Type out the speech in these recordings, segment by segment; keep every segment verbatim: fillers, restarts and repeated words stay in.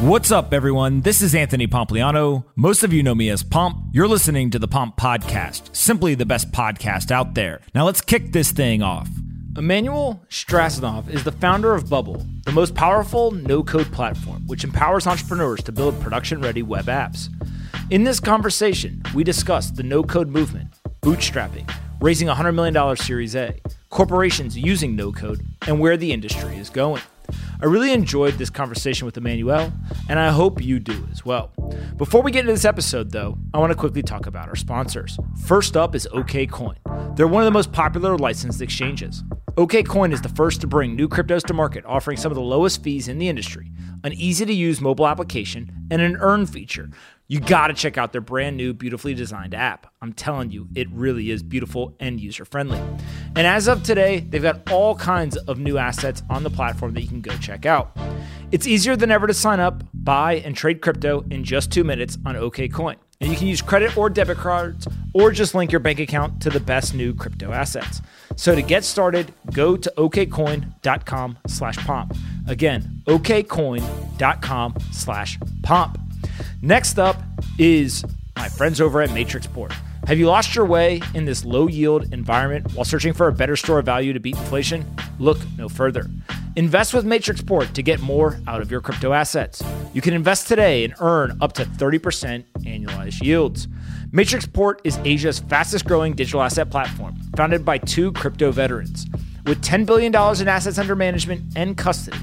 What's up, everyone? This is Anthony Pompliano. Most of you know me as Pomp. You're listening to the Pomp Podcast, simply the best podcast out there. Now let's kick this thing off. Emmanuel Straschnov is the founder of Bubble, the most powerful no-code platform, which empowers entrepreneurs to build production-ready web apps. In this conversation, we discussed the no-code movement, bootstrapping, raising a one hundred million dollars Series A, corporations using no-code, and where the industry is going. I really enjoyed this conversation with Emmanuel, and I hope you do as well. Before we get into this episode, though, I want to quickly talk about our sponsors. First up is OKCoin. They're one of the most popular licensed exchanges. OKCoin is the first to bring new cryptos to market, offering some of the lowest fees in the industry, an easy-to-use mobile application, and an earn feature. You gotta check out their brand new, beautifully designed app. I'm telling you, it really is beautiful and user-friendly. And as of today, they've got all kinds of new assets on the platform that you can go check out. It's easier than ever to sign up, buy, and trade crypto in just two minutes on OKCoin. And you can use credit or debit cards, or just link your bank account to the best new crypto assets. So to get started, go to okcoin.com slash pomp. Again, okcoin.com slash pomp. Next up is my friends over at Matrixport. Have you lost your way in this low-yield environment while searching for a better store of value to beat inflation? Look no further. Invest with Matrixport to get more out of your crypto assets. You can invest today and earn up to thirty percent annualized yields. Matrixport is Asia's fastest-growing digital asset platform, founded by two crypto veterans. With ten billion dollars in assets under management and custody,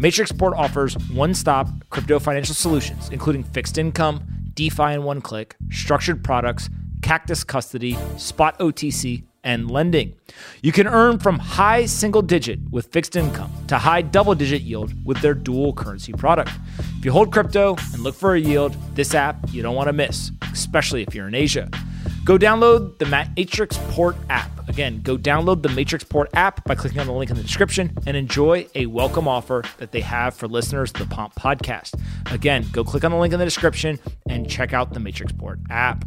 Matrixport offers one-stop crypto financial solutions, including fixed income, DeFi in one click, structured products, Cactus Custody, Spot O T C, and lending. You can earn from high single digit with fixed income to high double digit yield with their dual currency product. If you hold crypto and look for a yield, this app you don't want to miss, especially if you're in Asia. Go download the Matrixport app. Again, go download the Matrixport app by clicking on the link in the description and enjoy a welcome offer that they have for listeners to the Pomp Podcast. Again, go click on the link in the description and check out the Matrixport app.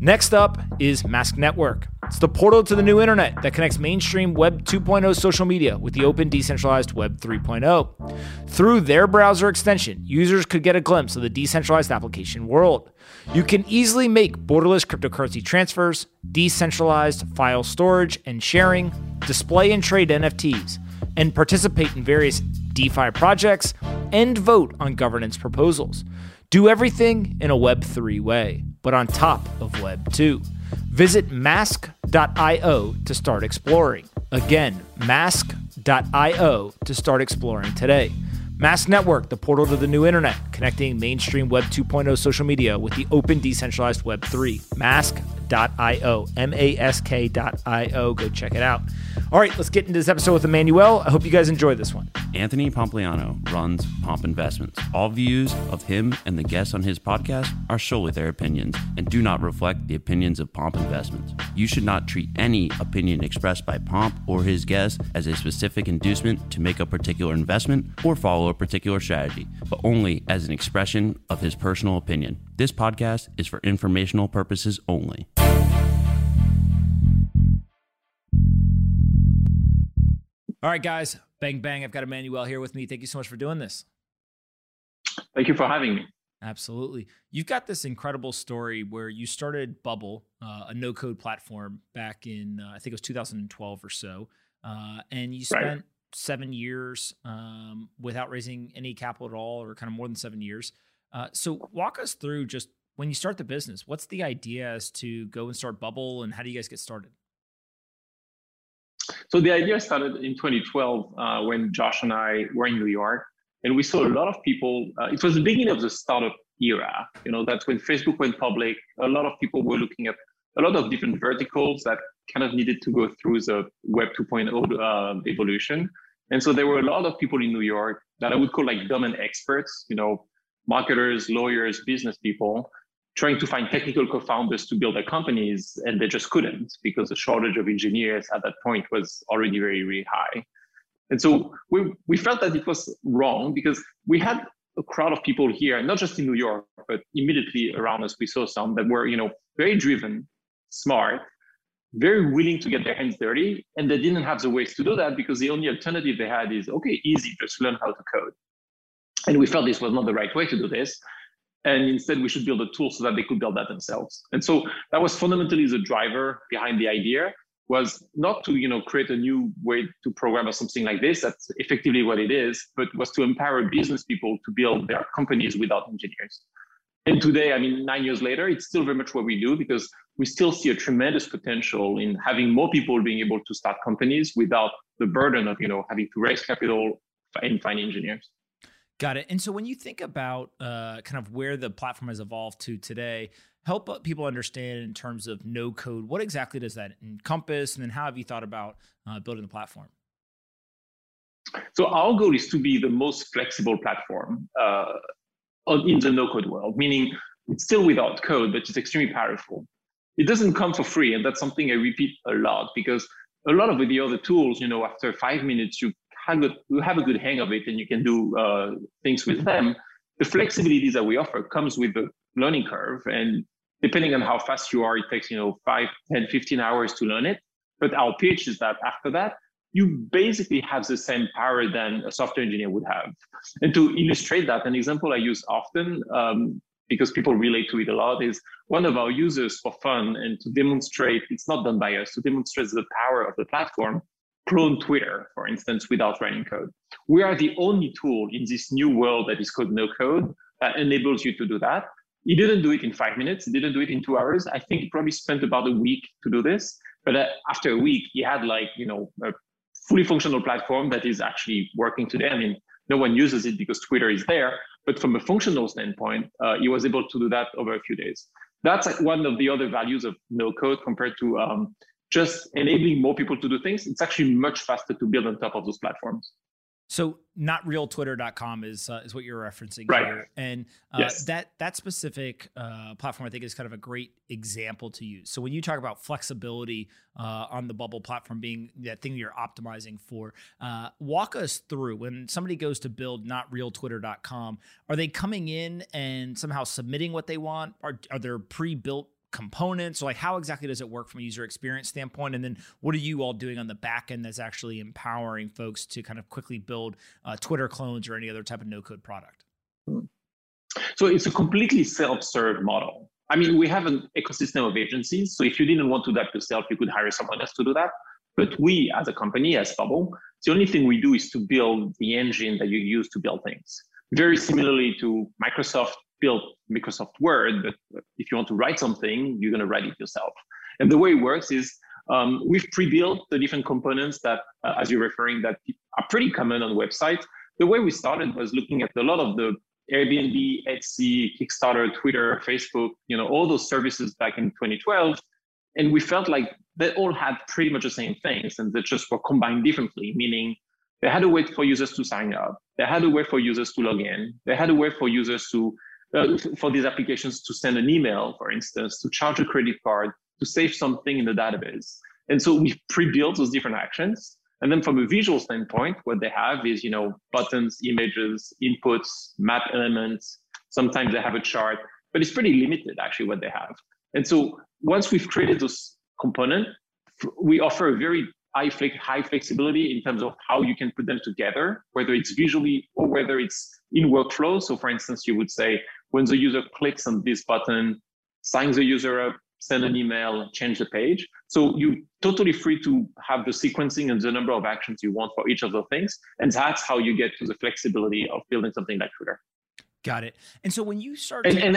Next up is Mask Network. It's the portal to the new internet that connects mainstream Web two point oh social media with the open decentralized Web three point oh. Through their browser extension, users could get a glimpse of the decentralized application world. You can easily make borderless cryptocurrency transfers, decentralized file storage and sharing, display and trade N F Ts, and participate in various DeFi projects and vote on governance proposals. Do everything in a Web three way, but on top of Web two. Visit mask dot io to start exploring. Again, mask dot io to start exploring today. Mask Network, the portal to the new internet, connecting mainstream Web two point oh social media with the open decentralized Web three. Mask dot io, M A S K dot I O. Go check it out. All right, let's get into this episode with Emmanuel. I hope you guys enjoy this one. Anthony Pompliano runs Pomp Investments. All views of him and the guests on his podcast are solely their opinions and do not reflect the opinions of Pomp Investments. You should not treat any opinion expressed by Pomp or his guests as a specific inducement to make a particular investment or follow a particular strategy, but only as an expression of his personal opinion. This podcast is for informational purposes only. All right, guys, bang, bang. I've got Emmanuel here with me. Thank you so much for doing this. Thank you for having me. Absolutely. You've got this incredible story where you started Bubble, uh, a no-code platform back in, uh, I think it was two thousand twelve or so, uh, and you spent right. seven years um, without raising any capital at all, or kind of more than seven years. Uh, so walk us through just when you start the business, what's the idea as to go and start Bubble, and how do you guys get started? So the idea started in twenty twelve uh, when Josh and I were in New York, and we saw a lot of people. Uh, it was the beginning of the startup era. You know, that's when Facebook went public. A lot of people were looking at a lot of different verticals that kind of needed to go through the Web two point oh uh, evolution. And so there were a lot of people in New York that I would call like domain experts, you know, marketers, lawyers, business people, trying to find technical co-founders to build their companies. And they just couldn't because the shortage of engineers at that point was already very, very high. And so we, we felt that it was wrong because we had a crowd of people here, not just in New York, but immediately around us, we saw some that were, you know, very driven, smart, very willing to get their hands dirty, and they didn't have the ways to do that because the only alternative they had is, okay, easy, just learn how to code. And we felt this was not the right way to do this. And instead, we should build a tool so that they could build that themselves. And so that was fundamentally the driver behind the idea, was not to, you know, create a new way to program or something like this. That's effectively what it is, but was to empower business people to build their companies without engineers. And today, I mean, nine years later, it's still very much what we do, because we still see a tremendous potential in having more people being able to start companies without the burden of, you know, having to raise capital and find engineers. Got it. And so when you think about uh, kind of where the platform has evolved to today, help people understand in terms of no code, what exactly does that encompass? And then how have you thought about uh, building the platform? So our goal is to be the most flexible platform uh, in the no code world, meaning it's still without code, but it's extremely powerful. It doesn't come for free. And that's something I repeat a lot, because a lot of the other tools, you know, after five minutes, you you have a good hang of it and you can do uh, things with them. The flexibility that we offer comes with the learning curve. And depending on how fast you are, it takes, you know, five, ten, fifteen hours to learn it. But our pitch is that after that, you basically have the same power than a software engineer would have. And to illustrate that, an example I use often, um, because people relate to it a lot, is one of our users for fun and to demonstrate, it's not done by us, to demonstrate the power of the platform, clone Twitter, for instance, without writing code. We are the only tool in this new world that is called no code that enables you to do that. He didn't do it in five minutes. He didn't do it in two hours. I think he probably spent about a week to do this. But after a week, he had like, you know, a fully functional platform that is actually working today. I mean, no one uses it because Twitter is there. But from a functional standpoint, uh, he was able to do that over a few days. That's like one of the other values of no code compared to um, just enabling more people to do things. It's actually much faster to build on top of those platforms. So not real twitter dot com is uh, is what you're referencing right here. And uh, yes. that that specific uh, platform, I think, is kind of a great example to use. So when you talk about flexibility uh, on the Bubble platform being that thing you're optimizing for, uh, walk us through when somebody goes to build not real twitter dot com, are they coming in and somehow submitting what they want? Are, are there pre-built components? Like, how exactly does it work from a user experience standpoint? And then what are you all doing on the back end that's actually empowering folks to kind of quickly build uh, Twitter clones or any other type of no-code product? So it's a completely self-serve model. I mean, we have an ecosystem of agencies. So if you didn't want to do that yourself, you could hire someone else to do that. But we, as a company, as Bubble, the only thing we do is to build the engine that you use to build things. Very similarly to Microsoft built Microsoft Word, but if you want to write something, you're going to write it yourself. And the way it works is um, we've pre-built the different components that, uh, as you're referring, that are pretty common on websites. The way we started was looking at a lot of the Airbnb, Etsy, Kickstarter, Twitter, Facebook, you know, all those services back in twenty twelve. And we felt like they all had pretty much the same things, and they just were combined differently, meaning they had a way for users to sign up. They had a way for users to log in. They had a way for users to Uh, for these applications to send an email, for instance, to charge a credit card, to save something in the database. And so we pre-built those different actions. And then from a visual standpoint, what they have is, you know, buttons, images, inputs, map elements. Sometimes they have a chart, but it's pretty limited, actually, what they have. And so once we've created those components, we offer a very high, flex- high flexibility in terms of how you can put them together, whether it's visually or whether it's in workflow. So for instance, you would say, when the user clicks on this button, signs the user up, send an email, change the page. So you're totally free to have the sequencing and the number of actions you want for each of those things. And that's how you get to the flexibility of building something like Twitter. Got it. And so when you start... And, to- and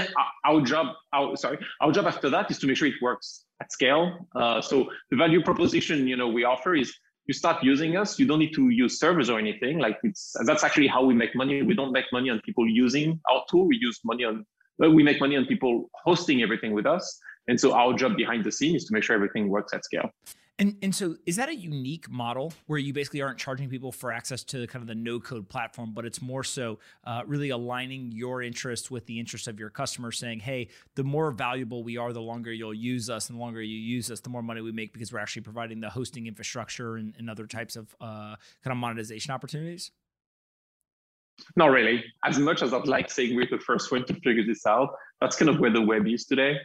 our job, our, sorry, our job after that is to make sure it works at scale. Uh, so the value proposition, you know, we offer is you start using us, you don't need to use servers or anything. Like it's, that's actually how we make money. We don't make money on people using our tool. We use money on, we make money on people hosting everything with us. And so our job behind the scenes is to make sure everything works at scale. And and so is that a unique model where you basically aren't charging people for access to kind of the no-code platform, but it's more so uh, really aligning your interests with the interests of your customer, saying, hey, the more valuable we are, the longer you'll use us, and the longer you use us, the more money we make because we're actually providing the hosting infrastructure and, and other types of uh, kind of monetization opportunities? Not really. As much as I'd like saying we're the first one to figure this out, that's kind of where the web is today.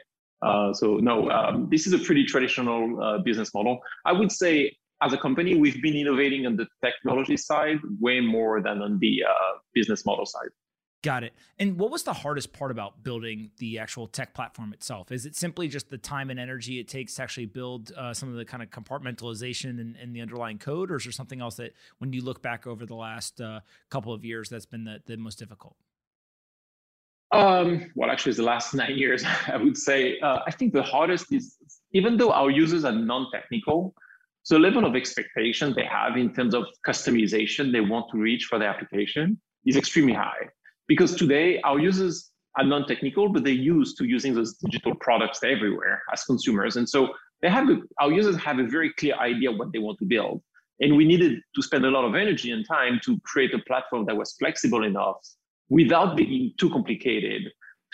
Uh, so no, um, this is a pretty traditional uh, business model. I would say as a company, we've been innovating on the technology side way more than on the uh, business model side. Got it. And what was the hardest part about building the actual tech platform itself? Is it simply just the time and energy it takes to actually build uh, some of the kind of compartmentalization and, and the underlying code? Or is there something else that when you look back over the last uh, couple of years, that's been the, the most difficult? Um, well, actually, it's the last nine years, I would say. Uh, I think the hardest is, even though our users are non-technical, so the level of expectation they have in terms of customization they want to reach for their application is extremely high. Because today, our users are non-technical, but they're used to using those digital products everywhere as consumers. And so they have a, our users have a very clear idea what they want to build. And we needed to spend a lot of energy and time to create a platform that was flexible enough without being too complicated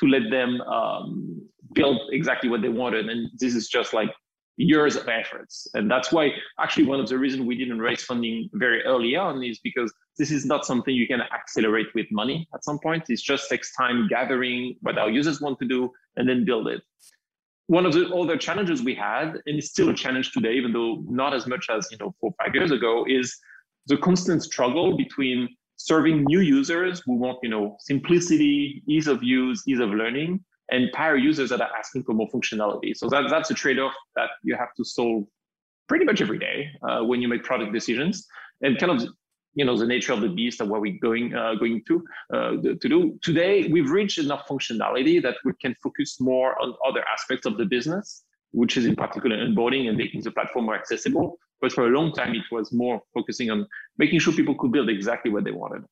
to let them um, build exactly what they wanted. And this is just like years of efforts. And that's why actually one of the reasons we didn't raise funding very early on is because this is not something you can accelerate with money at some point. It just takes time gathering what our users want to do and then build it. One of the other challenges we had, and it's still a challenge today, even though not as much as, you know, four or five years ago, is the constant struggle between serving new users who want, you know, simplicity, ease of use, ease of learning, and prior users that are asking for more functionality. So that, that's a trade-off that you have to solve pretty much every day uh, when you make product decisions. And kind of, you know, the nature of the beast of what we're going uh, going to uh, to do. Today, we've reached enough functionality that we can focus more on other aspects of the business, which is in particular onboarding and making the platform more accessible. But for a long time, it was more focusing on making sure people could build exactly what they wanted.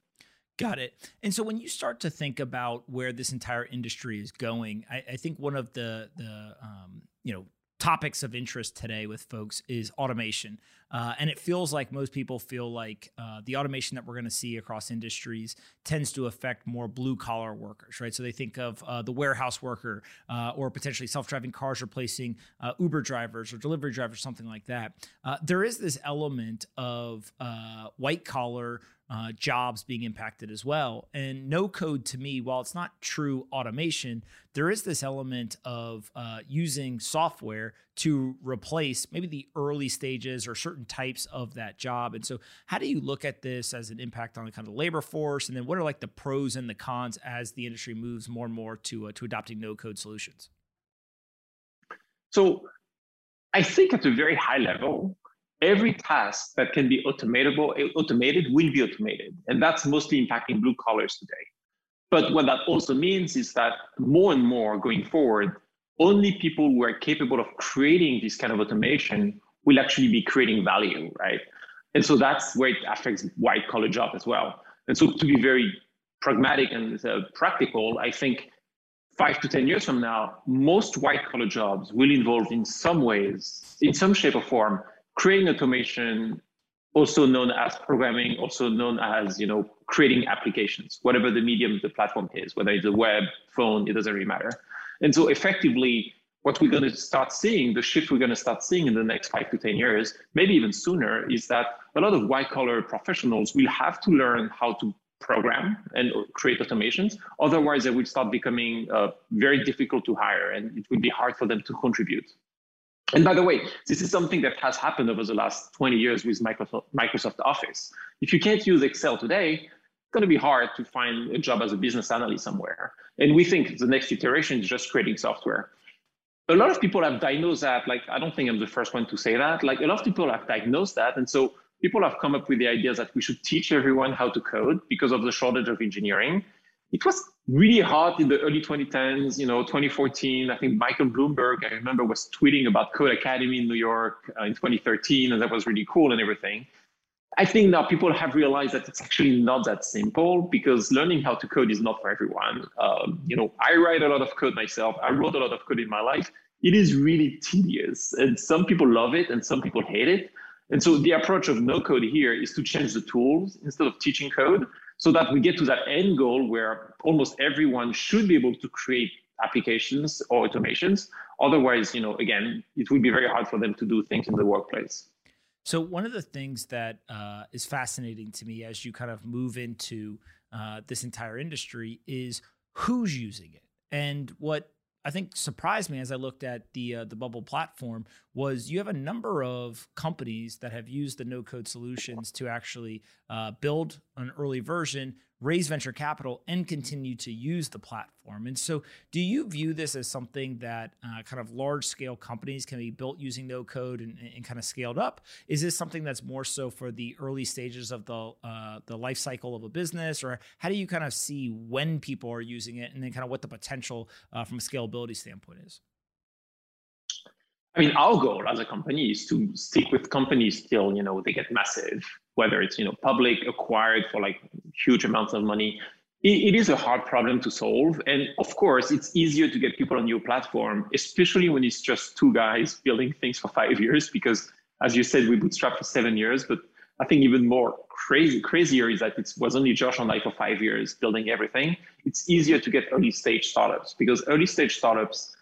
Got it. And so when you start to think about where this entire industry is going, I, I think one of the, the um, you know, topics of interest today with folks is automation. Uh, and it feels like most people feel like uh, the automation that we're going to see across industries tends to affect more blue collar workers, right? So they think of uh, the warehouse worker uh, or potentially self-driving cars replacing uh, Uber drivers or delivery drivers, something like that. Uh, there is this element of uh, white collar Uh, jobs being impacted as well. And no code to me, while it's not true automation, there is this element of uh, using software to replace maybe the early stages or certain types of that job. And so how do you look at this as an impact on the kind of labor force? And then what are like the pros and the cons as the industry moves more and more to, uh, to adopting no code solutions? So I think at a very high level, every task that can be automatable, automated will be automated. And that's mostly impacting blue collars today. But what that also means is that more and more going forward, only people who are capable of creating this kind of automation will actually be creating value, right? And so that's where it affects white collar jobs as well. And so to be very pragmatic and uh, practical, I think five to ten years from now, most white collar jobs will involve in some ways, in some shape or form, creating automation, also known as programming, also known as, you know, creating applications, whatever the medium the platform is, whether it's a web, phone, it doesn't really matter. And so effectively, what we're going to start seeing, the shift we're going to start seeing in the next five to ten years, maybe even sooner, is that a lot of white collar professionals will have to learn how to program and create automations. Otherwise, they will start becoming uh, very difficult to hire, and it will be hard for them to contribute. And by the way, this is something that has happened over the last twenty years with Microsoft, Microsoft Office. If you can't use Excel today, it's going to be hard to find a job as a business analyst somewhere. And we think the next iteration is just creating software. A lot of people have diagnosed that, like, I don't think I'm the first one to say that, like a lot of people have diagnosed that. And so people have come up with the ideas that we should teach everyone how to code because of the shortage of engineering. It was really hard in the early twenty tens, you know, twenty fourteen. I think Michael Bloomberg, I remember, was tweeting about Codecademy in New York uh, in twenty thirteen, and that was really cool and everything. I think now people have realized that it's actually not that simple because learning how to code is not for everyone. Um, you know, I write a lot of code myself. I wrote a lot of code in my life. It is really tedious, and some people love it and some people hate it. And so the approach of no code here is to change the tools instead of teaching code, so that we get to that end goal where almost everyone should be able to create applications or automations. Otherwise, you know, again, it would be very hard for them to do things in the workplace. So one of the things that uh, is fascinating to me as you kind of move into uh, this entire industry is who's using it. And what I think surprised me as I looked at the uh, the Bubble platform was you have a number of companies that have used the no-code solutions to actually uh, build an early version, raise venture capital, and continue to use the platform. And so do you view this as something that uh, kind of large-scale companies can be built using no-code and, and kind of scaled up? Is this something that's more so for the early stages of the, uh, the life cycle of a business? Or how do you kind of see when people are using it and then kind of what the potential uh, from a scalability standpoint is? I mean, our goal as a company is to stick with companies till, you know, they get massive, whether it's, you know, public, acquired for like huge amounts of money. It, it is a hard problem to solve. And of course, it's easier to get people on your platform, especially when it's just two guys building things for five years, because as you said, we bootstrapped for seven years. But I think even more crazy, crazier is that it was only Josh and I for five years building everything. It's easier to get early stage startups because early stage startups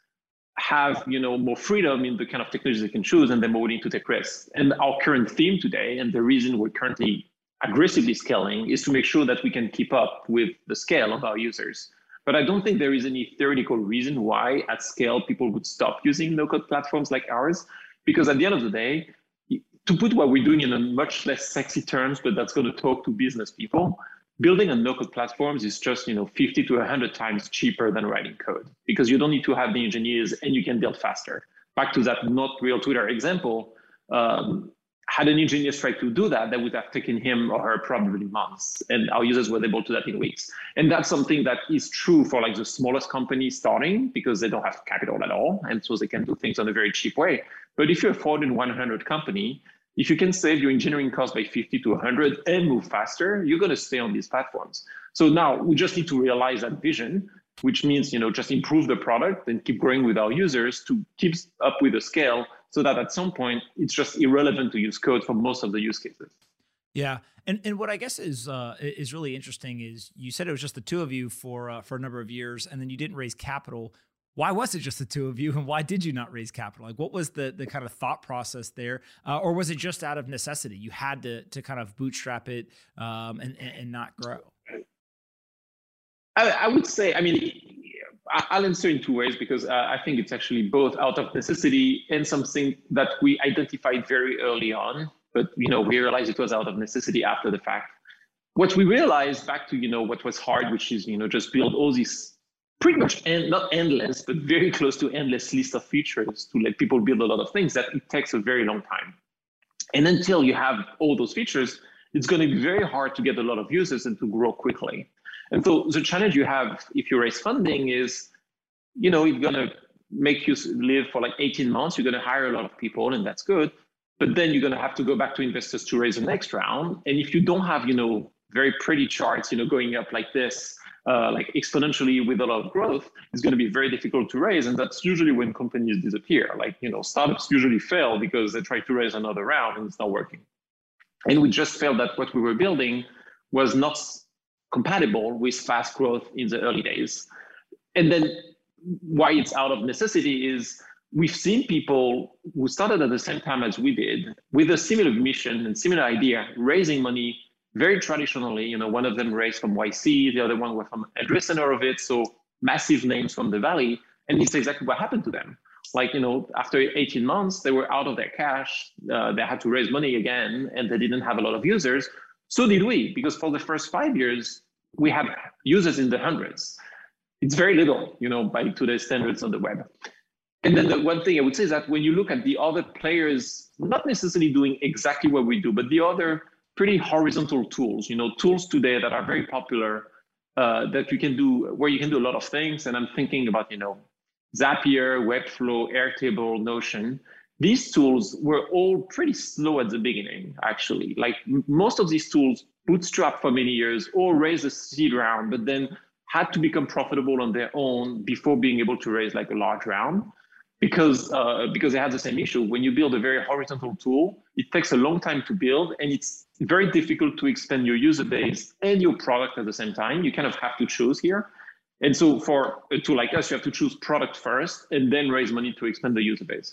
have, you know, more freedom in the kind of technologies they can choose, and they're more willing to take risks. And our current theme today, and the reason we're currently aggressively scaling, is to make sure that we can keep up with the scale of our users. But I don't think there is any theoretical reason why at scale people would stop using no-code platforms like ours, because at the end of the day, to put what we're doing in a much less sexy terms, but that's going to talk to business people, building on no-code platforms is just, you know, fifty to one hundred times cheaper than writing code, because you don't need to have the engineers and you can build faster. Back to that not real Twitter example, um, had an engineer tried to do that, that would have taken him or her probably months, and our users were able to do that in weeks. And that's something that is true for like the smallest companies starting, because they don't have capital at all, and so they can do things in a very cheap way. But if you're a Fortune one hundred company, if you can save your engineering cost by fifty to one hundred and move faster, you're going to stay on these platforms. So now we just need to realize that vision, which means, you know, just improve the product and keep growing with our users to keep up with the scale, so that at some point it's just irrelevant to use code for most of the use cases. Yeah. And and what I guess is uh, is really interesting is you said it was just the two of you for uh, for a number of years, and then you didn't raise capital. Why was it just the two of you, and why did you not raise capital? Like, what was the the kind of thought process there? Uh, or was it just out of necessity? You had to to kind of bootstrap it um, and, and not grow? I, I would say, I mean, I'll answer in two ways, because uh, I think it's actually both out of necessity and something that we identified very early on, but, you know, we realized it was out of necessity after the fact. What we realized back to, you know, what was hard, which is, you know, just build all these pretty much and not endless, but very close to endless list of features to let people build a lot of things, that it takes a very long time. And until you have all those features, it's going to be very hard to get a lot of users and to grow quickly. And so the challenge you have if you raise funding is, you know, it's going to make you live for like eighteen months. You're going to hire a lot of people, and that's good. But then you're going to have to go back to investors to raise the next round. And if you don't have, you know, very pretty charts, you know, going up like this, Uh, like exponentially with a lot of growth, is going to be very difficult to raise. And that's usually when companies disappear. Like, you know, startups usually fail because they try to raise another round and it's not working. And we just felt that what we were building was not compatible with fast growth in the early days. And then why it's out of necessity is we've seen people who started at the same time as we did with a similar mission and similar idea, raising money very traditionally. You know, one of them raised from Y C, the other one were from Andreessen Horowitz, so massive names from the Valley, and it's exactly what happened to them. Like, you know, after eighteen months, they were out of their cash, uh, they had to raise money again, and they didn't have a lot of users. So did we, because for the first five years, we have users in the hundreds. It's very little, you know, by today's standards on the web. And then the one thing I would say is that when you look at the other players, not necessarily doing exactly what we do, but the other pretty horizontal tools, you know, tools today that are very popular, uh, that you can do, where you can do a lot of things. And I'm thinking about, you know, Zapier, Webflow, Airtable, Notion. These tools were all pretty slow at the beginning, actually. Like most of these tools bootstrapped for many years or raised a seed round, but then had to become profitable on their own before being able to raise like a large round. Because uh, because they had the same issue. When you build a very horizontal tool, it takes a long time to build, and it's very difficult to expand your user base and your product at the same time. You kind of have to choose here. And so for a tool like us, you have to choose product first and then raise money to expand the user base.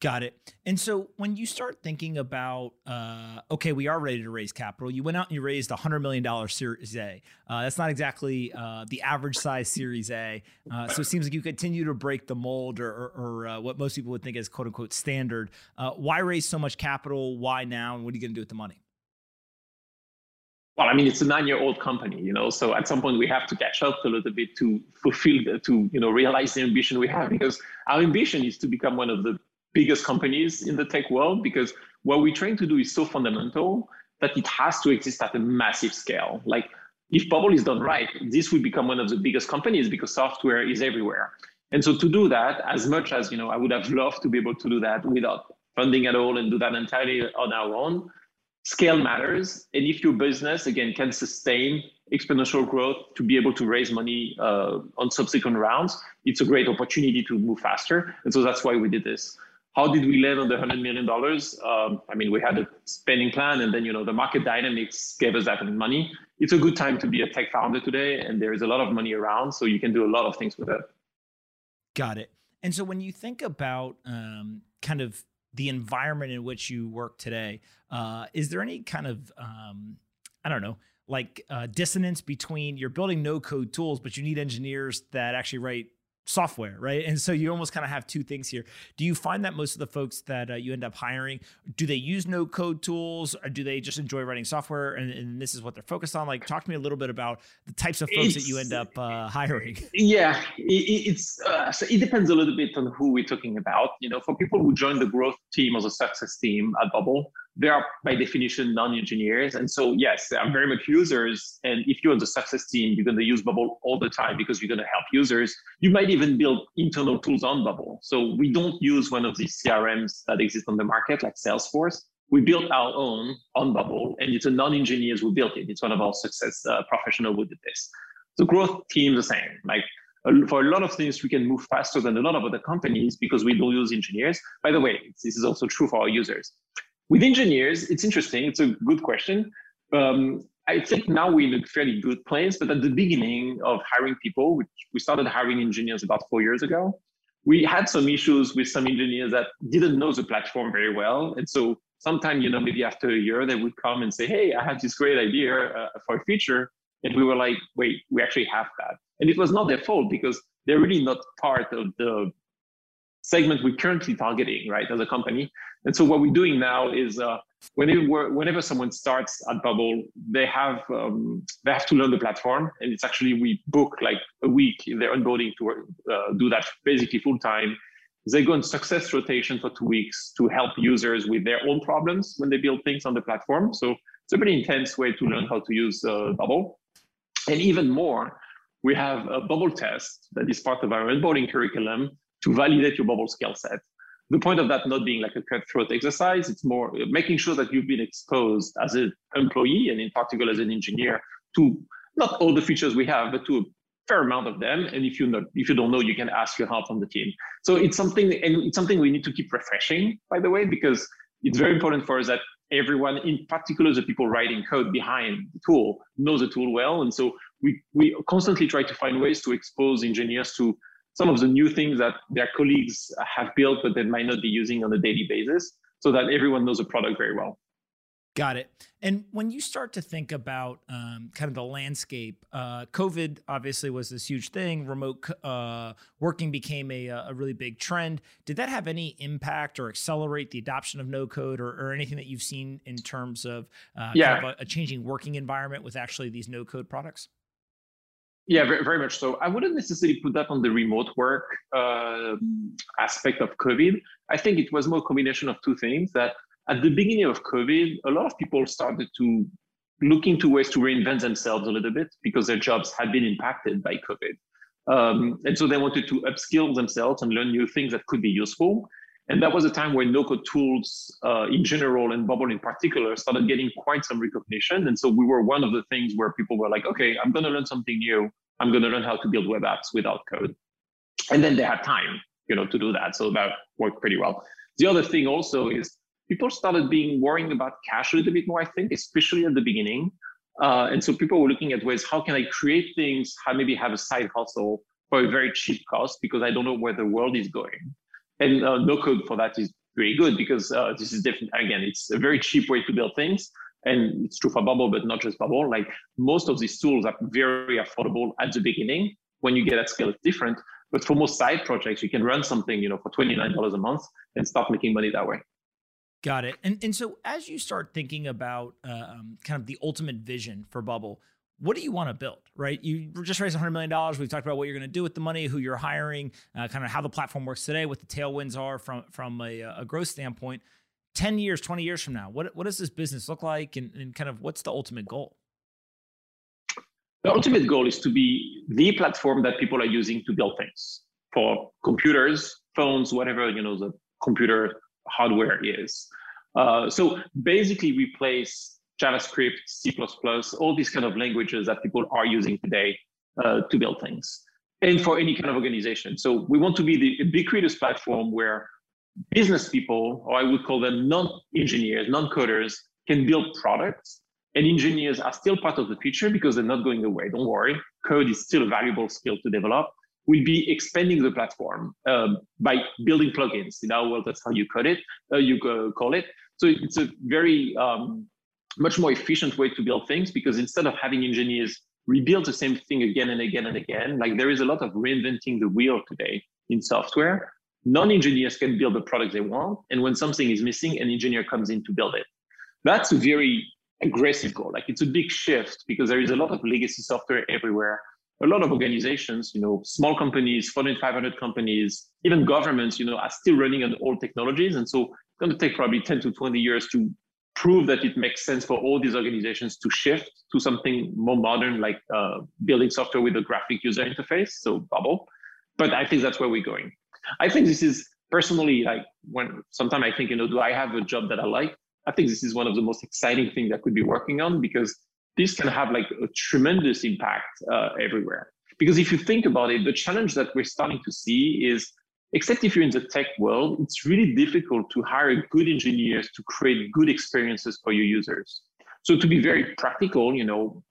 Got it. And so when you start thinking about, uh, okay, we are ready to raise capital, you went out and you raised a one hundred million dollars Series A. Uh, that's not exactly uh, the average size Series A. Uh, so it seems like you continue to break the mold, or, or, or uh, what most people would think is quote unquote standard. Uh, why raise so much capital? Why now? And what are you going to do with the money? Well, I mean, it's a nine-year-old company, you know, so at some point we have to catch up a little bit to fulfill, the, to, you know, realize the ambition we have, because our ambition is to become one of the biggest companies in the tech world, because what we're trying to do is so fundamental that it has to exist at a massive scale. Like, if Bubble is done right, this will become one of the biggest companies, because software is everywhere. And so to do that, as much as, you know, I would have loved to be able to do that without funding at all and do that entirely on our own, scale matters. And if your business, again, can sustain exponential growth to be able to raise money uh, on subsequent rounds, it's a great opportunity to move faster. And so that's why we did this. How did we land on the one hundred million dollars? Um, I mean, we had a spending plan, and then, you know, the market dynamics gave us that money. It's a good time to be a tech founder today, and there is a lot of money around, so you can do a lot of things with it. Got it. And so when you think about um, kind of the environment in which you work today, uh, is there any kind of, um, I don't know, like uh, dissonance between you're building no-code tools, but you need engineers that actually write software, right? And so you almost kind of have two things here. Do you find that most of the folks that uh, you end up hiring, do they use no code tools, or do they just enjoy writing software and, and this is what they're focused on? Like, talk to me a little bit about the types of folks it's, that you end up uh, hiring. Yeah, it, it's uh, so it depends a little bit on who we're talking about. You know, for people who join the growth team or the success team at Bubble, they are by definition non-engineers. And so yes, they are very much users. And if you're on the success team, you're gonna use Bubble all the time because you're gonna help users. You might even build internal tools on Bubble. So we don't use one of these C R Ms that exist on the market like Salesforce. We built our own on Bubble, and it's a non-engineers who built it. It's one of our success uh, professional who did this. The growth team the same. Like, for a lot of things, we can move faster than a lot of other companies because we don't use engineers. By the way, this is also true for our users. With engineers, it's interesting. It's a good question. Um, I think now we're in a fairly good place, but at the beginning of hiring people, which we started hiring engineers about four years ago, we had some issues with some engineers that didn't know the platform very well. And so sometime, you know, maybe after a year, they would come and say, hey, I have this great idea uh, for a feature. And we were like, wait, we actually have that. And it was not their fault because they're really not part of the segment we're currently targeting, right, as a company. And so what we're doing now is uh, whenever whenever someone starts at Bubble, they have um, they have to learn the platform, and it's actually we book like a week in their onboarding to uh, do that basically full time. They go on success rotation for two weeks to help users with their own problems when they build things on the platform. So it's a pretty intense way to learn how to use uh, Bubble, and even more, we have a Bubble test that is part of our onboarding curriculum to validate your Bubble skill set. The point of that not being like a cutthroat exercise, it's more making sure that you've been exposed as an employee and in particular as an engineer to not all the features we have, but to a fair amount of them. And if you know, if you don't know, you can ask your help on the team. So it's something, and it's something we need to keep refreshing, by the way, because it's very important for us that everyone, in particular the people writing code behind the tool, knows the tool well. And so we we constantly try to find ways to expose engineers to some of the new things that their colleagues have built, but they might not be using on a daily basis, so that everyone knows the product very well. Got it. And when you start to think about um, kind of the landscape, uh, COVID obviously was this huge thing. Remote uh, working became a, a really big trend. Did that have any impact or accelerate the adoption of no code, or, or anything that you've seen in terms of, uh, yeah. kind of a, a changing working environment with actually these no code products? Yeah, very, very much so. I wouldn't necessarily put that on the remote work uh, aspect of COVID. I think it was more a combination of two things, that at the beginning of COVID, a lot of people started to look into ways to reinvent themselves a little bit because their jobs had been impacted by COVID. Um, and so they wanted to upskill themselves and learn new things that could be useful. And that was a time when no-code tools uh, in general and Bubble in particular started getting quite some recognition. And so we were one of the things where people were like, okay, I'm going to learn something new. I'm going to learn how to build web apps without code. And then they had time, you know, to do that. So that worked pretty well. The other thing also is people started being worrying about cash a little bit more, I think, especially at the beginning. Uh, and so people were looking at ways, how can I create things, how maybe have a side hustle for a very cheap cost because I don't know where the world is going. And uh, no code for that is really good, because uh, this is definitely, again, it's a very cheap way to build things. And it's true for Bubble, but not just Bubble. Like, most of these tools are very affordable at the beginning. When you get at scale, it's different. But for most side projects, you can run something, you know, for twenty-nine dollars a month and start making money that way. Got it. And and so as you start thinking about um, kind of the ultimate vision for Bubble, what do you want to build, right? You just raised one hundred million dollars. We've talked about what you're going to do with the money, who you're hiring, uh, kind of how the platform works today, what the tailwinds are from, from a, a growth standpoint. ten years, twenty years from now, what, what does this business look like, and, and kind of what's the ultimate goal? The ultimate goal is to be the platform that people are using to build things for computers, phones, whatever, you know, the computer hardware is. Uh, so basically replace JavaScript, C plus plus, all these kind of languages that people are using today uh, to build things, and for any kind of organization. So we want to be the ubiquitous platform where business people, or I would call them non-engineers, non-coders, can build products. And engineers are still part of the future because they're not going away. Don't worry. Code is still a valuable skill to develop. We'll be expanding the platform um, by building plugins. In our world, that's how you code it, uh, you uh, call it. So it's a very um, much more efficient way to build things, because instead of having engineers rebuild the same thing again and again and again, like there is a lot of reinventing the wheel today in software. Non-engineers can build the product they want. And when something is missing, an engineer comes in to build it. That's a very aggressive goal. Like, it's a big shift, because there is a lot of legacy software everywhere. A lot of organizations, you know, small companies, Fortune five hundred companies, even governments, you know, are still running on old technologies. And so it's going to take probably ten to twenty years to prove that it makes sense for all these organizations to shift to something more modern, like uh, building software with a graphic user interface, so Bubble. But I think that's where we're going. I think this is personally, like, when sometimes I think, you know, do I have a job that I like? I think this is one of the most exciting things that could be working on, because this can have like a tremendous impact uh, everywhere. Because if you think about it, the challenge that we're starting to see is, except if you're in the tech world, it's really difficult to hire good engineers to create good experiences for your users. So to be very practical, you know,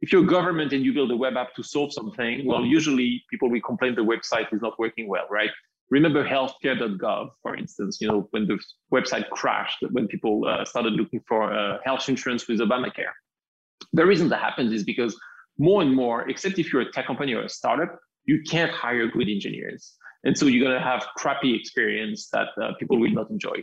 if you're a government and you build a web app to solve something, well, usually people will complain the website is not working well, right? Remember healthcare dot gov, for instance, you know, when the website crashed, when people uh, started looking for uh, health insurance with Obamacare. The reason that happens is because more and more, except if you're a tech company or a startup, you can't hire good engineers. And so you're going to have crappy experience that uh, people will not enjoy.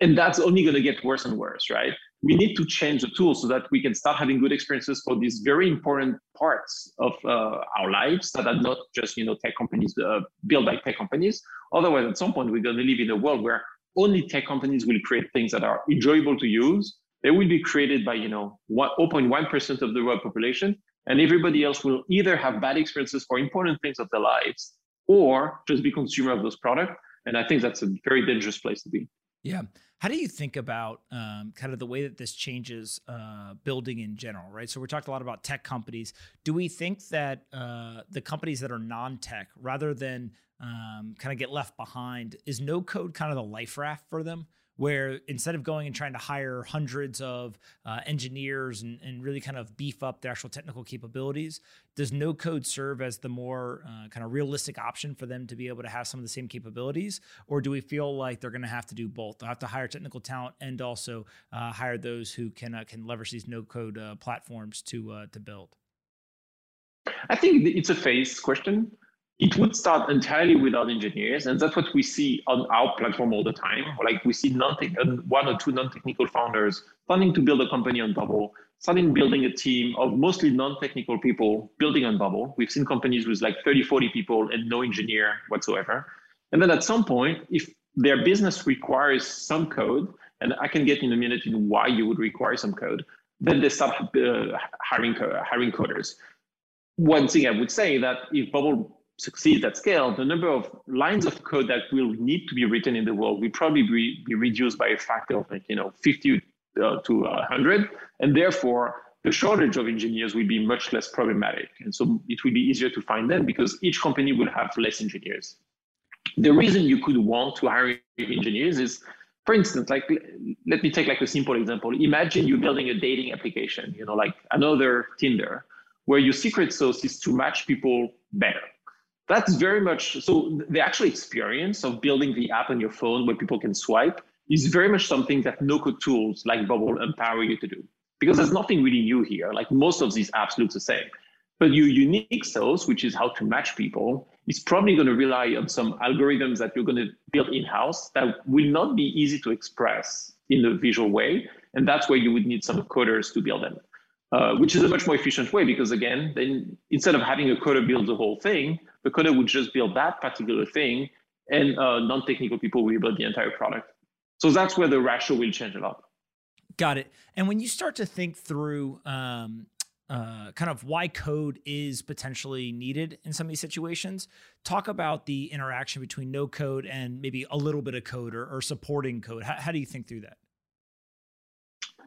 And that's only going to get worse and worse, right? We need to change the tools so that we can start having good experiences for these very important parts of uh, our lives that are not just, you know, tech companies uh, built by tech companies. Otherwise, at some point, we're going to live in a world where only tech companies will create things that are enjoyable to use. They will be created by, you know, zero point one percent of the world population, and everybody else will either have bad experiences for important things of their lives or just be consumer of those products. And I think that's a very dangerous place to be. Yeah. How do you think about um, kind of the way that this changes uh, building in general, right? So we talked a lot about tech companies. Do we think that uh, the companies that are non-tech, rather than um, kind of get left behind, is no code kind of the life raft for them? Where instead of going and trying to hire hundreds of uh, engineers and, and really kind of beef up their actual technical capabilities, does no code serve as the more uh, kind of realistic option for them to be able to have some of the same capabilities? Or do we feel like they're going to have to do both? They'll have to hire technical talent and also uh, hire those who can uh, can leverage these no code uh, platforms to uh, to build? I think it's a phase question. It would start entirely without engineers, and that's what we see on our platform all the time. Like, we see one or two non-technical founders starting to build a company on Bubble, starting building a team of mostly non-technical people building on Bubble. We've seen companies with like thirty, forty people and no engineer whatsoever. And then at some point, if their business requires some code, and I can get in a minute in why you would require some code, then they start uh, hiring, co- hiring coders. One thing I would say that if Bubble succeeds at scale, the number of lines of code that will need to be written in the world will probably be, be reduced by a factor of, like, you know, fifty to one hundred, and therefore the shortage of engineers will be much less problematic, and so it will be easier to find them because each company will have less engineers. The reason you could want to hire engineers is, for instance, like, let me take like a simple example. Imagine you're building a dating application, you know, like another Tinder, where your secret sauce is to match people better. that's very much, so the actual experience of building the app on your phone where people can swipe is very much something that no-code tools like Bubble empower you to do, because there's nothing really new here. Like most of these apps look the same, but your unique sauce, which is how to match people, is probably going to rely on some algorithms that you're going to build in-house that will not be easy to express in a visual way. And that's where you would need some coders to build them, uh, which is a much more efficient way, because again, then instead of having a coder build the whole thing, the coder would just build that particular thing, and uh, non-technical people will build the entire product. So that's where the ratio will change a lot. Got it. And when you start to think through um, uh, kind of why code is potentially needed in some of these situations, talk about the interaction between no code and maybe a little bit of code, or, or supporting code. How, how do you think through that?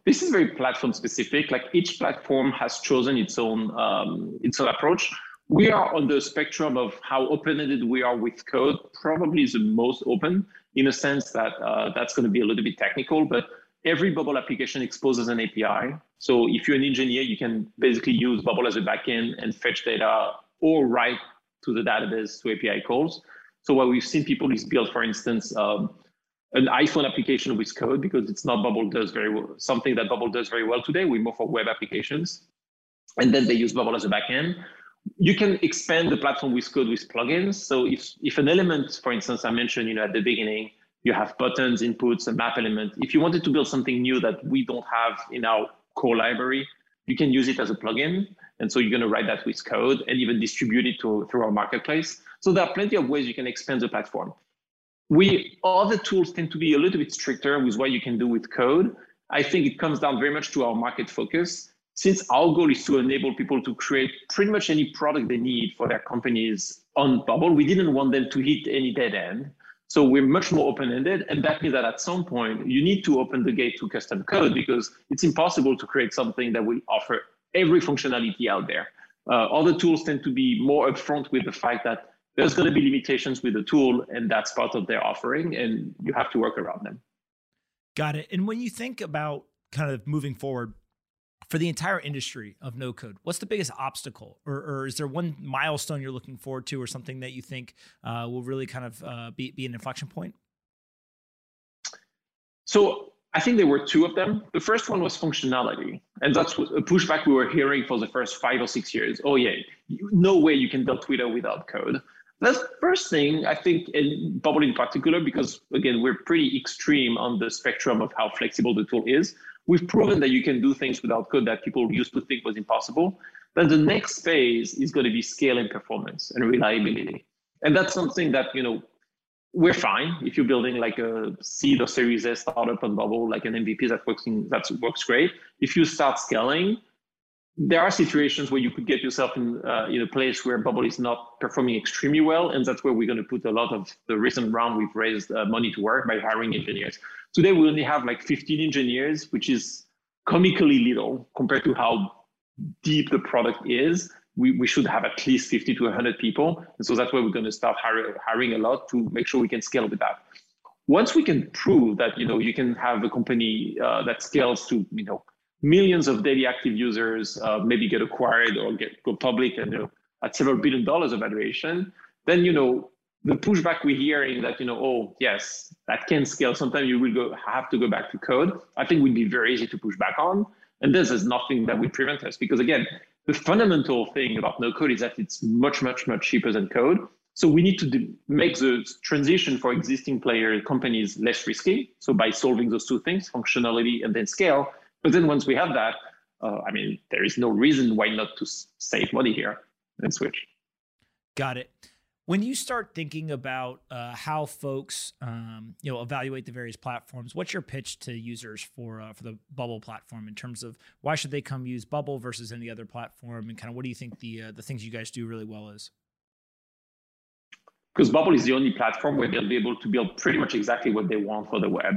This is very platform specific. Like each platform has chosen its own, um, its own approach. We are on the spectrum of how open-ended we are with code, probably the most open, in a sense that uh, that's going to be a little bit technical, but every Bubble application exposes an A P I. So if you're an engineer, you can basically use Bubble as a backend and fetch data or write to the database through A P I calls. So what we've seen people is build, for instance, um, an iPhone application with code, because it's not Bubble does very well, something that Bubble does very well today. We're more for web applications. And then they use Bubble as a backend. You can expand the platform with code with plugins. So if, if an element, for instance, I mentioned, you know, at the beginning, you have buttons, inputs, a map element. If you wanted to build something new that we don't have in our core library, you can use it as a plugin. And so you're going to write that with code and even distribute it to, through our marketplace. So there are plenty of ways you can expand the platform. We, other tools tend to be a little bit stricter with what you can do with code. I think it comes down very much to our market focus. Since our goal is to enable people to create pretty much any product they need for their companies on Bubble, we didn't want them to hit any dead end. So we're much more open-ended, and that means that at some point, you need to open the gate to custom code, because it's impossible to create something that will offer every functionality out there. Uh, other tools tend to be more upfront with the fact that there's going to be limitations with the tool, and that's part of their offering, and you have to work around them. Got it. And when you think about kind of moving forward, for the entire industry of no code, what's the biggest obstacle, or, or is there one milestone you're looking forward to, or something that you think uh, will really kind of uh, be, be an inflection point? So I think there were two of them. The first one was functionality. And that's a pushback we were hearing for the first five or six years. Oh yeah, no way you can build Twitter without code. That's the first thing I think, and Bubble in particular, because again, we're pretty extreme on the spectrum of how flexible the tool is. We've proven that you can do things without code that people used to think was impossible. Then the next phase is going to be scale and performance and reliability. And that's something that, you know, we're fine if you're building like a seed or series A startup on Bubble, like an M V P that works, in, that works great. If you start scaling, there are situations where you could get yourself in, uh, in a place where Bubble is not performing extremely well. And that's where we're going to put a lot of the recent round we've raised uh, money to work by hiring engineers. Today, we only have like fifteen engineers, which is comically little compared to how deep the product is. We, we should have at least fifty to one hundred people. And so that's where we're going to start hire, hiring a lot to make sure we can scale with that. Once we can prove that, you know, you can have a company uh, that scales to, you know, millions of daily active users, uh, maybe get acquired or get go public and, you know, at several billion dollars of valuation, then, you know, the pushback we hear in that, you know, oh, yes, that can scale. Sometimes you will go, have to go back to code. I think would be very easy to push back on. And this is nothing that would prevent us, because again, the fundamental thing about no code is that it's much, much, much cheaper than code. So we need to do, make the transition for existing player companies less risky. So by solving those two things, functionality and then scale. But then once we have that, uh, I mean, there is no reason why not to save money here and switch. Got it. When you start thinking about uh, how folks, um, you know, evaluate the various platforms, what's your pitch to users for uh, for the Bubble platform in terms of why should they come use Bubble versus any other platform, and kind of what do you think the uh, the things you guys do really well is? Because Bubble is the only platform where they'll be able to build pretty much exactly what they want for the web,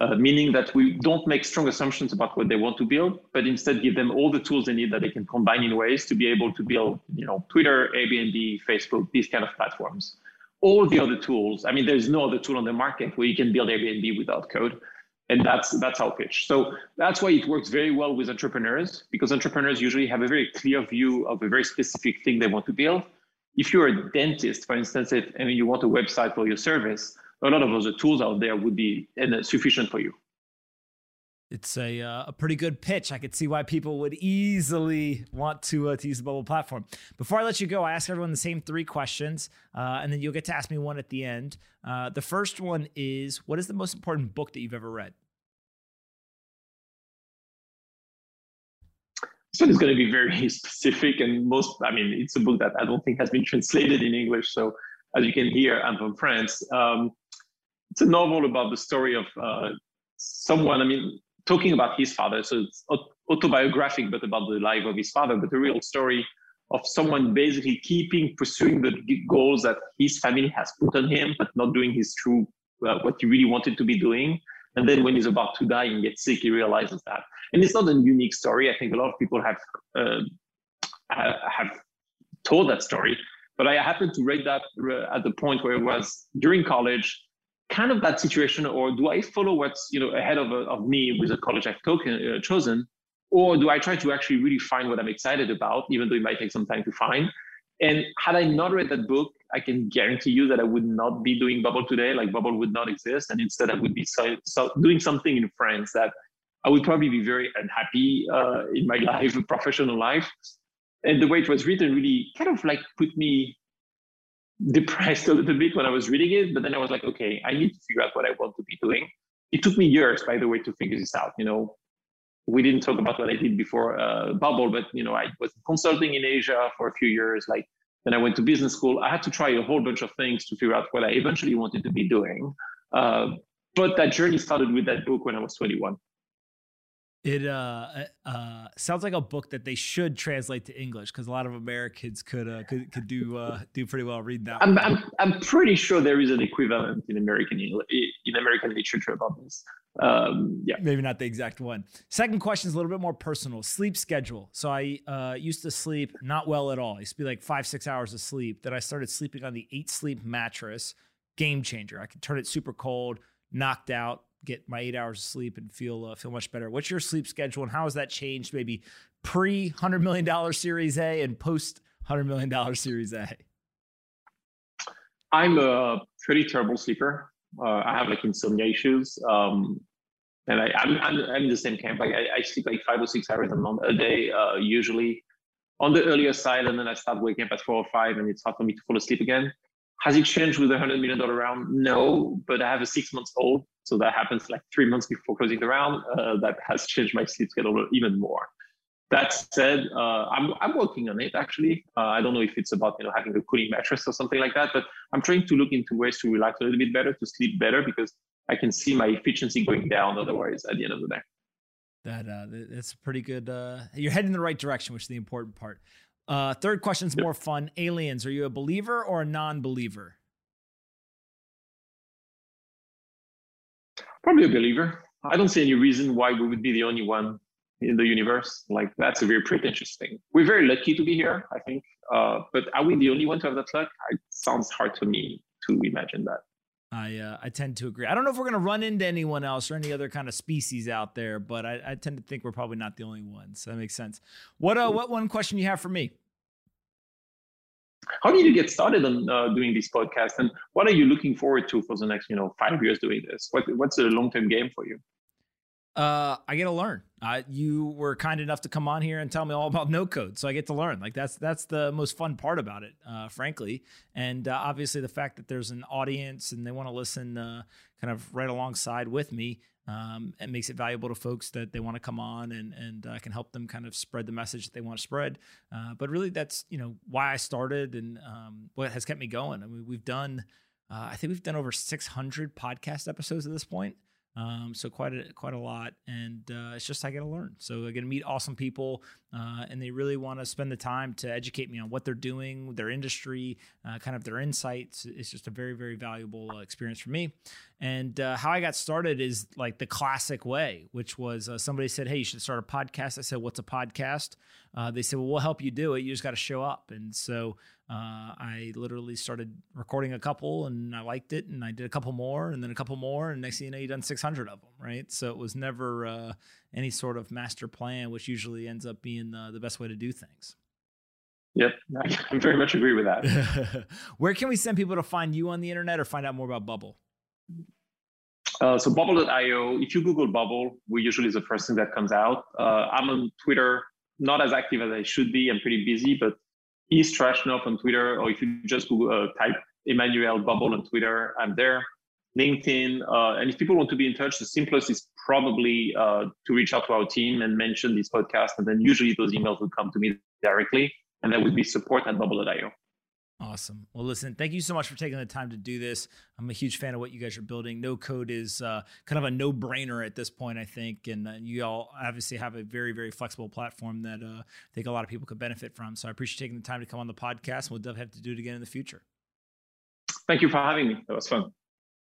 uh, meaning that we don't make strong assumptions about what they want to build, but instead give them all the tools they need that they can combine in ways to be able to build, you know, Twitter, Airbnb, Facebook, these kind of platforms. All the other tools, I mean, there's no other tool on the market where you can build Airbnb without code. And that's, that's our pitch. So that's why it works very well with entrepreneurs, because entrepreneurs usually have a very clear view of a very specific thing they want to build. if you're a dentist, for instance, if I mean, you want a website for your service, a lot of other tools out there would be sufficient for you. It's a, uh, a pretty good pitch. I could see why people would easily want to, uh, to use the Bubble platform. Before I let you go, I ask everyone the same three questions, uh, and then you'll get to ask me one at the end. Uh, the first one is, what is the most important book that you've ever read? This one is going to be very specific, and most, I mean, it's a book that I don't think has been translated in English. So as you can hear, I'm from France. Um, it's a novel about the story of uh, someone, I mean, talking about his father. So it's autobiographic, but about the life of his father, but the real story of someone basically keeping, pursuing the goals that his family has put on him, but not doing his true, uh, what he really wanted to be doing. And then when he's about to die and get sick, he realizes that. And it's not a unique story. I think a lot of people have uh, have told that story, but I happened to read that at the point where it was during college, kind of that situation, or do I follow what's you know ahead of, of me with the college I've token, uh, chosen, or do I try to actually really find what I'm excited about, even though it might take some time to find? And had I not read that book, I can guarantee you that I would not be doing Bubble today. Like Bubble would not exist, and instead I would be so, so doing something in France that I would probably be very unhappy uh, in my life, professional life. And the way it was written really kind of like put me depressed a little bit when I was reading it, but then I was like, okay, I need to figure out what I want to be doing. It took me years, by the way, to figure this out. You know, we didn't talk about what I did before uh, Bubble, but you know, I was consulting in Asia for a few years. Like then I went to business school. I had to try a whole bunch of things to figure out what I eventually wanted to be doing. Uh, but that journey started with that book when I was twenty-one. It uh, uh, sounds like a book that they should translate to English, because a lot of Americans could uh, could could do uh, do pretty well reading that. I'm, I'm I'm pretty sure there is an equivalent in American in American literature about this. Um, yeah, maybe not the exact one. Second question is a little bit more personal. Sleep schedule. So I uh, used to sleep not well at all. I used to be like five six hours of sleep. Then I started sleeping on the eight sleep mattress. Game changer. I could turn it super cold, knocked out, get my eight hours of sleep and feel uh, feel much better. What's your sleep schedule, and how has that changed maybe pre one hundred million dollar Series A and post one hundred million dollar Series A? I'm a pretty terrible sleeper. Uh, I have like insomnia issues. Um, and I, I'm, I'm, I'm in the same camp. Like I, I sleep like five or six hours a, month, a day, uh, usually on the earlier side. And then I start waking up at four or five and it's hard for me to fall asleep again. Has it changed with the one hundred million dollar round? No, but I have a six months old. So that happens like three months before closing the round. Uh, that has changed my sleep schedule even more. That said, uh, I'm, I'm working on it actually. Uh, I don't know if it's about you know having a cooling mattress or something like that, but I'm trying to look into ways to relax a little bit better, to sleep better, because I can see my efficiency going down otherwise at the end of the day. That uh, that's pretty good. Uh, you're heading in the right direction, which is the important part. Uh, third question's more fun. Aliens, are you a believer or a non-believer? Probably a believer. I don't see any reason why we would be the only one in the universe. Like, that's a very pretentious thing. We're very lucky to be here, I think. Uh, but are we the only one to have that luck? It sounds hard to me to imagine that. I uh, I tend to agree. I don't know if we're going to run into anyone else or any other kind of species out there, but I, I tend to think we're probably not the only ones. So that makes sense. What uh, what one question you have for me? How did you get started on uh, doing this podcast, and what are you looking forward to for the next you know five years doing this? What what's the long term game for you? Uh, I get to learn. Uh, you were kind enough to come on here and tell me all about no code. So I get to learn. Like that's, that's the most fun part about it, uh, frankly. And uh, obviously the fact that there's an audience and they want to listen uh, kind of right alongside with me, um, it makes it valuable to folks that they want to come on, and, and I uh, can help them kind of spread the message that they want to spread. Uh, but really that's, you know, why I started and um, what has kept me going. I mean, we've done, uh, I think we've done over six hundred podcast episodes at this point. Um, so quite a, quite a lot. And, uh, it's just, I get to learn. So I get to meet awesome people, uh, and they really want to spend the time to educate me on what they're doing, their industry, uh, kind of their insights. It's just a very, very valuable uh, experience for me. And, uh, how I got started is like the classic way, which was, uh, somebody said, hey, you should start a podcast. I said, what's a podcast? Uh, they said, well, we'll help you do it. You just got to show up. And so, Uh, I literally started recording a couple and I liked it, and I did a couple more and then a couple more, and next thing you know, you've done six hundred of them, right? So it was never uh, any sort of master plan, which usually ends up being uh, the best way to do things. Yep, I very much agree with that. Where can we send people to find you on the internet or find out more about Bubble? Uh, so bubble dot i o, if you Google Bubble, we usually is the first thing that comes out. Uh, I'm on Twitter, not as active as I should be. I'm pretty busy, but E. Straschnov on Twitter, or if you just Google, uh, type Emmanuel Bubble on Twitter, I'm there. LinkedIn, uh, and if people want to be in touch, the simplest is probably uh, to reach out to our team and mention this podcast, and then usually those emails will come to me directly, and that would be support at bubble dot i o. Awesome. Well, listen, thank you so much for taking the time to do this. I'm a huge fan of what you guys are building. No code is uh, kind of a no-brainer at this point, I think. And uh, you all obviously have a very, very flexible platform that uh, I think a lot of people could benefit from. So I appreciate taking the time to come on the podcast. We'll definitely have to do it again in the future. Thank you for having me. That was fun.